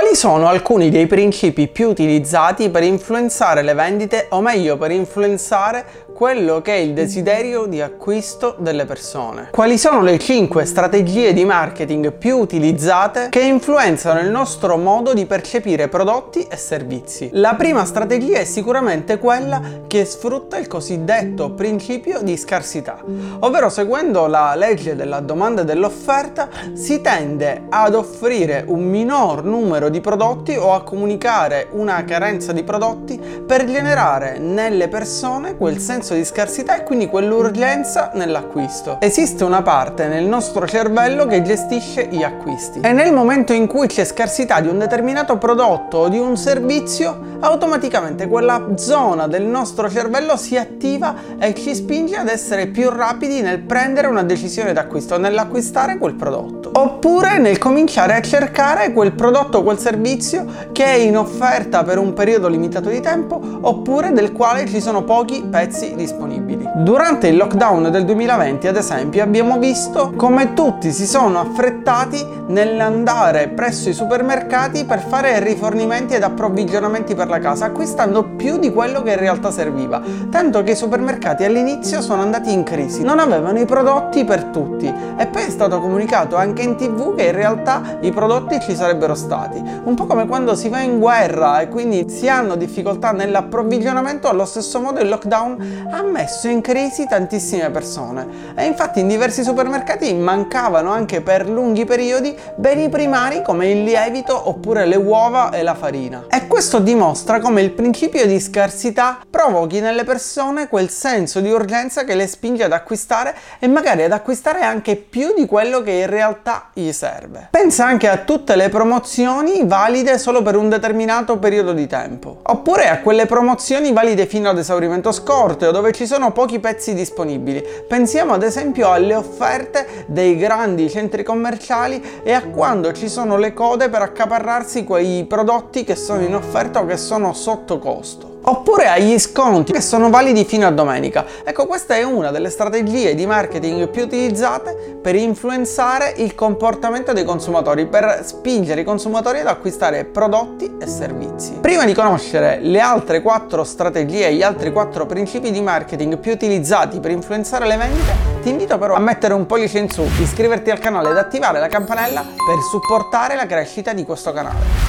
Quali sono alcuni dei principi più utilizzati per influenzare le vendite, o meglio per influenzare quello che è il desiderio di acquisto delle persone? Quali sono le 5 strategie di marketing più utilizzate che influenzano il nostro modo di percepire prodotti e servizi? La prima strategia è sicuramente quella che sfrutta il cosiddetto principio di scarsità, ovvero seguendo la legge della domanda e dell'offerta si tende ad offrire un minor numero di prodotti o a comunicare una carenza di prodotti per generare nelle persone quel senso di scarsità e quindi quell'urgenza nell'acquisto. Esiste una parte nel nostro cervello che gestisce gli acquisti e nel momento in cui c'è scarsità di un determinato prodotto o di un servizio, automaticamente quella zona del nostro cervello si attiva e ci spinge ad essere più rapidi nel prendere una decisione d'acquisto, nell'acquistare quel prodotto oppure nel cominciare a cercare quel prodotto o quel servizio che è in offerta per un periodo limitato di tempo oppure del quale ci sono pochi pezzi disponibili. Durante il lockdown del 2020, ad esempio, abbiamo visto come tutti si sono affrettati nell'andare presso i supermercati per fare rifornimenti ed approvvigionamenti per la casa, acquistando più di quello che in realtà serviva, tanto che i supermercati all'inizio sono andati in crisi, non avevano i prodotti per tutti e poi è stato comunicato anche in TV che in realtà i prodotti ci sarebbero stati. Un po' come quando si va in guerra e quindi si hanno difficoltà nell'approvvigionamento, allo stesso modo il lockdown ha messo in crisi tantissime persone e infatti in diversi supermercati mancavano anche per lunghi periodi beni primari come il lievito oppure le uova e la farina. E questo dimostra come il principio di scarsità provochi nelle persone quel senso di urgenza che le spinge ad acquistare e magari ad acquistare anche più di quello che in realtà gli serve. Pensa anche a tutte le promozioni valide solo per un determinato periodo di tempo, oppure a quelle promozioni valide fino ad esaurimento scorte o dove ci sono pochi pezzi disponibili. Pensiamo ad esempio alle offerte dei grandi centri commerciali e a quando ci sono le code per accaparrarsi quei prodotti che sono in offerta o che sono sotto costo, oppure agli sconti che sono validi fino a domenica. Ecco, questa è una delle strategie di marketing più utilizzate per influenzare il comportamento dei consumatori, per spingere i consumatori ad acquistare prodotti e servizi. Prima di conoscere le altre 4 strategie e gli altri 4 principi di marketing più utilizzati per influenzare le vendite, ti invito però a mettere un pollice in su, iscriverti al canale ed attivare la campanella per supportare la crescita di questo canale.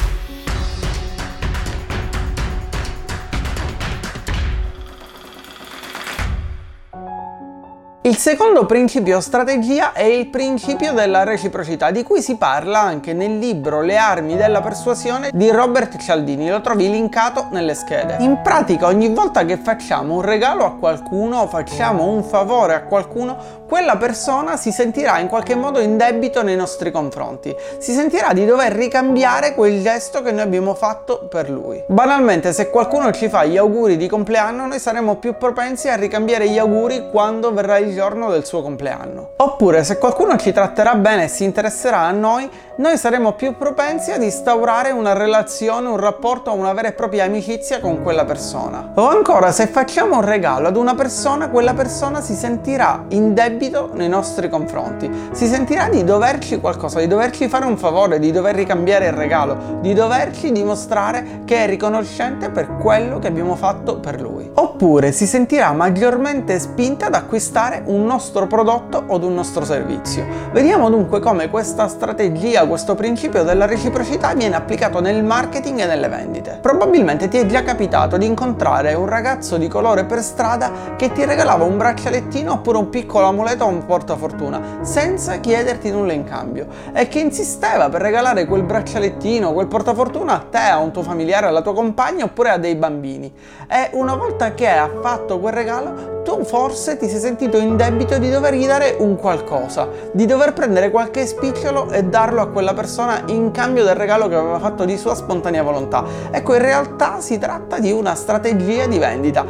Il secondo principio o strategia è il principio della reciprocità, di cui si parla anche nel libro Le armi della persuasione di Robert Cialdini, lo trovi linkato nelle schede. In pratica ogni volta che facciamo un regalo a qualcuno o facciamo un favore a qualcuno, quella persona si sentirà in qualche modo in debito nei nostri confronti, si sentirà di dover ricambiare quel gesto che noi abbiamo fatto per lui. Banalmente, se qualcuno ci fa gli auguri di compleanno, noi saremo più propensi a ricambiare gli auguri quando verrà il giorno del suo compleanno. Oppure, se qualcuno ci tratterà bene e si interesserà a noi, noi saremo più propensi ad instaurare una relazione, un rapporto, una vera e propria amicizia con quella persona. O ancora, se facciamo un regalo ad una persona, quella persona si sentirà in debito nei nostri confronti, si sentirà di doverci qualcosa, di doverci fare un favore, di dover ricambiare il regalo, di doverci dimostrare che è riconoscente per quello che abbiamo fatto per lui. Oppure si sentirà maggiormente spinta ad acquistare un nostro prodotto o un nostro servizio. Vediamo dunque come questa strategia, questo principio della reciprocità viene applicato nel marketing e nelle vendite. Probabilmente ti è già capitato di incontrare un ragazzo di colore per strada che ti regalava un braccialettino oppure un piccolo amuleto o un portafortuna senza chiederti nulla in cambio e che insisteva per regalare quel braccialettino, quel portafortuna a te, a un tuo familiare, alla tua compagna oppure a dei bambini. E una volta che ha fatto quel regalo, tu forse ti sei sentito in debito di dovergli dare un qualcosa, di dover prendere qualche spicciolo e darlo a quella persona in cambio del regalo che aveva fatto di sua spontanea volontà. Ecco, in realtà si tratta di una strategia di vendita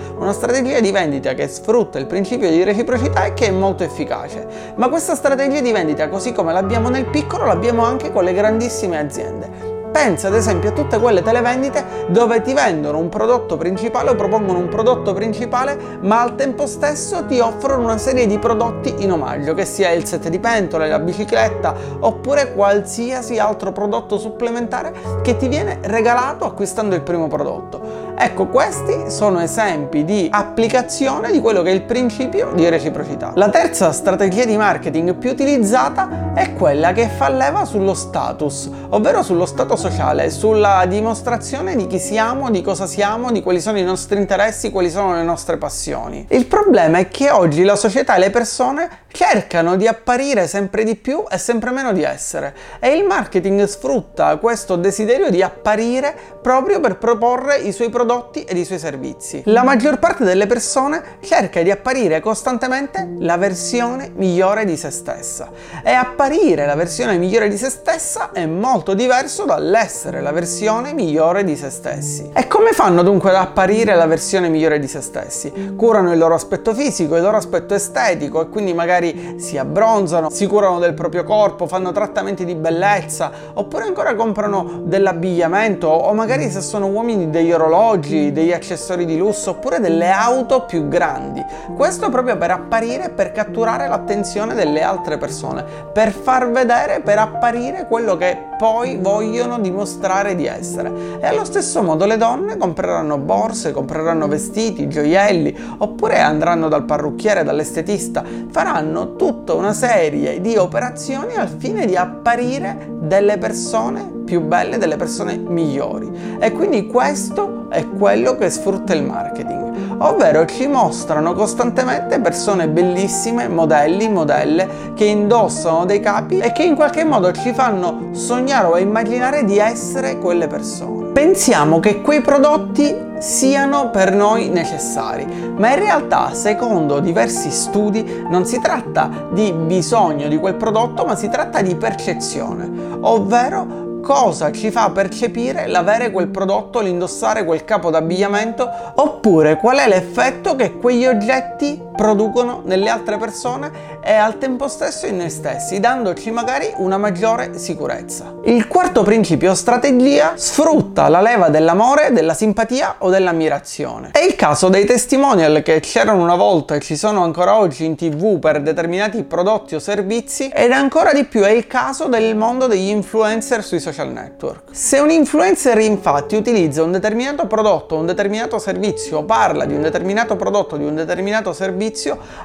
che sfrutta il principio di reciprocità e che è molto efficace. Ma questa strategia di vendita, così come l'abbiamo nel piccolo, l'abbiamo anche con le grandissime aziende. Pensa ad esempio a tutte quelle televendite dove ti vendono un prodotto principale o propongono un prodotto principale, ma al tempo stesso ti offrono una serie di prodotti in omaggio, che sia il set di pentole, la bicicletta oppure qualsiasi altro prodotto supplementare che ti viene regalato acquistando il primo prodotto. Ecco, questi sono esempi di applicazione di quello che è il principio di reciprocità. La terza strategia di marketing più utilizzata è quella che fa leva sullo status, ovvero sullo stato sociale, sulla dimostrazione di chi siamo, di cosa siamo, di quali sono i nostri interessi, quali sono le nostre passioni. Il problema è che oggi la società e le persone cercano di apparire sempre di più e sempre meno di essere, e il marketing sfrutta questo desiderio di apparire proprio per proporre i suoi prodotti ed i suoi servizi. La maggior parte delle persone cerca di apparire costantemente la versione migliore di se stessa, e apparire la versione migliore di se stessa è molto diverso dall'essere la versione migliore di se stessi. E come fanno dunque ad apparire la versione migliore di se stessi? Curano il loro aspetto fisico, il loro aspetto estetico, e quindi magari si abbronzano, si curano del proprio corpo, fanno trattamenti di bellezza, oppure ancora comprano dell'abbigliamento, o magari se sono uomini degli orologi, degli accessori di lusso, oppure delle auto più grandi. Questo proprio per apparire, per catturare l'attenzione delle altre persone, per far vedere, per apparire quello che poi vogliono dimostrare di essere. E allo stesso modo le donne compreranno borse, compreranno vestiti, gioielli, oppure andranno dal parrucchiere, dall'estetista, faranno tutta una serie di operazioni al fine di apparire delle persone più belle, delle persone migliori. E quindi questo è quello che sfrutta il marketing, ovvero ci mostrano costantemente persone bellissime, modelli, modelle che indossano dei capi e che in qualche modo ci fanno sognare o immaginare di essere quelle persone. Pensiamo che quei prodotti siano per noi necessari, ma in realtà, secondo diversi studi, non si tratta di bisogno di quel prodotto, ma si tratta di percezione, ovvero cosa ci fa percepire l'avere quel prodotto, l'indossare quel capo d'abbigliamento, oppure qual è l'effetto che quegli oggetti producono nelle altre persone e al tempo stesso in noi stessi, dandoci magari una maggiore sicurezza. Il quarto principio, strategia, sfrutta la leva dell'amore, della simpatia o dell'ammirazione. È il caso dei testimonial che c'erano una volta e ci sono ancora oggi in TV per determinati prodotti o servizi, ed ancora di più è il caso del mondo degli influencer sui social network. Se un influencer infatti utilizza un determinato prodotto, un determinato servizio, o parla di un determinato prodotto, di un determinato servizio,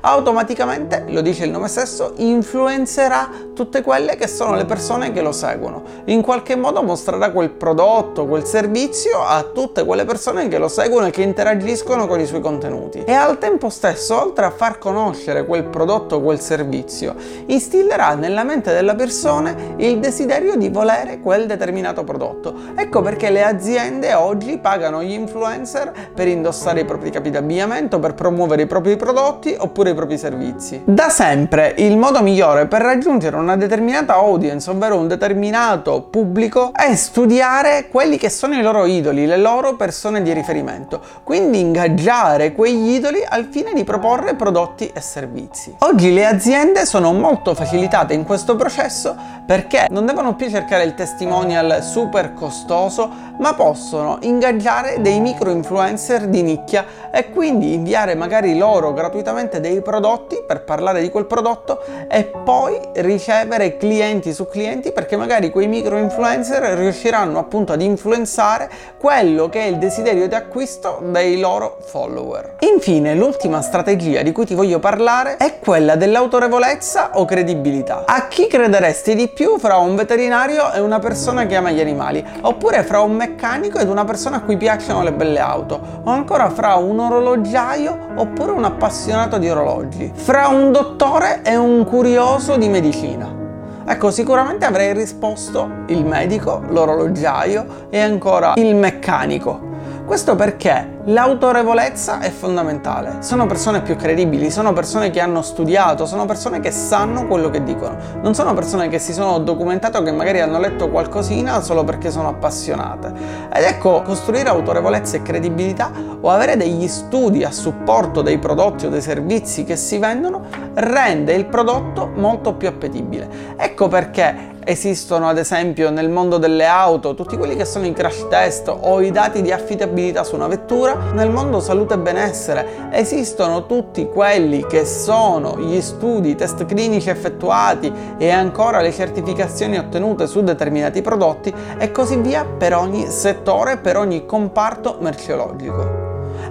automaticamente, lo dice il nome stesso, influenzerà tutte quelle che sono le persone che lo seguono. In qualche modo mostrerà quel prodotto, quel servizio a tutte quelle persone che lo seguono e che interagiscono con i suoi contenuti. E al tempo stesso, oltre a far conoscere quel prodotto, quel servizio, instillerà nella mente della persona il desiderio di volere quel determinato prodotto. Ecco perché le aziende oggi pagano gli influencer per indossare i propri capi d'abbigliamento, per promuovere i propri prodotti oppure i propri servizi. Da sempre il modo migliore per raggiungere una determinata audience, ovvero un determinato pubblico, è studiare quelli che sono i loro idoli, le loro persone di riferimento, quindi ingaggiare quegli idoli al fine di proporre prodotti e servizi. Oggi le aziende sono molto facilitate in questo processo perché non devono più cercare il testimonial super costoso, ma possono ingaggiare dei micro influencer di nicchia e quindi inviare magari loro gratuitamente dei prodotti per parlare di quel prodotto e poi ricevere clienti su clienti, perché magari quei micro influencer riusciranno appunto ad influenzare quello che è il desiderio di acquisto dei loro follower. Infine, l'ultima strategia di cui ti voglio parlare è quella dell'autorevolezza o credibilità. A chi crederesti di più fra un veterinario e una persona che ama gli animali, oppure fra un meccanico ed una persona a cui piacciono le belle auto, o ancora fra un orologiaio oppure un appassionato di orologi, fra un dottore e un curioso di medicina? Ecco, sicuramente avrei risposto il medico, l'orologiaio e ancora il meccanico. Questo perché l'autorevolezza è fondamentale. Sono persone più credibili, sono persone che hanno studiato, sono persone che sanno quello che dicono. Non sono persone che si sono documentate o che magari hanno letto qualcosina solo perché sono appassionate. Ed ecco, costruire autorevolezza e credibilità o avere degli studi a supporto dei prodotti o dei servizi che si vendono rende il prodotto molto più appetibile. Ecco perché Esistono ad esempio nel mondo delle auto tutti quelli che sono i crash test o i dati di affidabilità su una vettura. Nel mondo salute e benessere esistono tutti quelli che sono gli studi, i test clinici effettuati e ancora le certificazioni ottenute su determinati prodotti e così via, per ogni settore, per ogni comparto merceologico.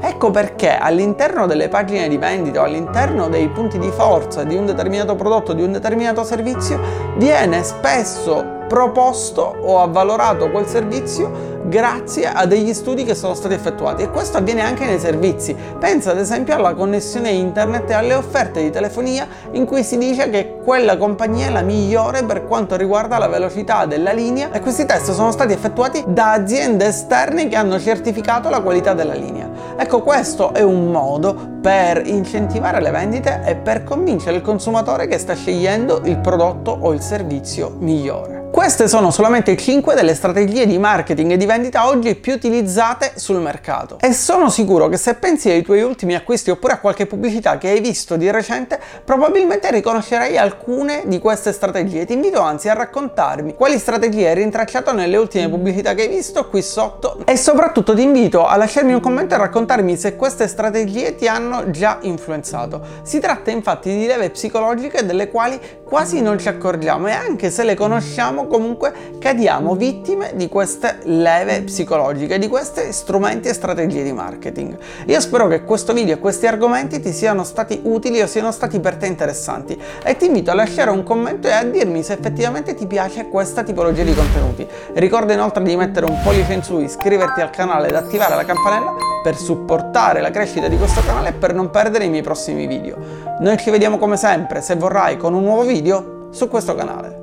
Ecco perché all'interno delle pagine di vendita o all'interno dei punti di forza di un determinato prodotto, di un determinato servizio, viene spesso proposto o avvalorato quel servizio grazie a degli studi che sono stati effettuati, e questo avviene anche nei servizi. Pensa ad esempio alla connessione internet e alle offerte di telefonia, in cui si dice che quella compagnia è la migliore per quanto riguarda la velocità della linea, e questi test sono stati effettuati da aziende esterne che hanno certificato la qualità della linea. Ecco, questo è un modo per incentivare le vendite e per convincere il consumatore che sta scegliendo il prodotto o il servizio migliore. Queste sono solamente 5 delle strategie di marketing e di vendita oggi più utilizzate sul mercato, e sono sicuro che se pensi ai tuoi ultimi acquisti oppure a qualche pubblicità che hai visto di recente, probabilmente riconoscerai alcune di queste strategie. Ti invito anzi a raccontarmi quali strategie hai rintracciato nelle ultime pubblicità che hai visto qui sotto, e soprattutto ti invito a lasciarmi un commento e a raccontarmi se queste strategie ti hanno già influenzato. Si tratta infatti di leve psicologiche delle quali quasi non ci accorgiamo, e anche se le conosciamo comunque cadiamo vittime di queste leve psicologiche, di questi strumenti e strategie di marketing. Io spero che questo video e questi argomenti ti siano stati utili o siano stati per te interessanti, e ti invito a lasciare un commento e a dirmi se effettivamente ti piace questa tipologia di contenuti. Ricorda inoltre di mettere un pollice in su, iscriverti al canale ed attivare la campanella per supportare la crescita di questo canale e per non perdere i miei prossimi video. Noi ci vediamo come sempre, se vorrai, con un nuovo video su questo canale.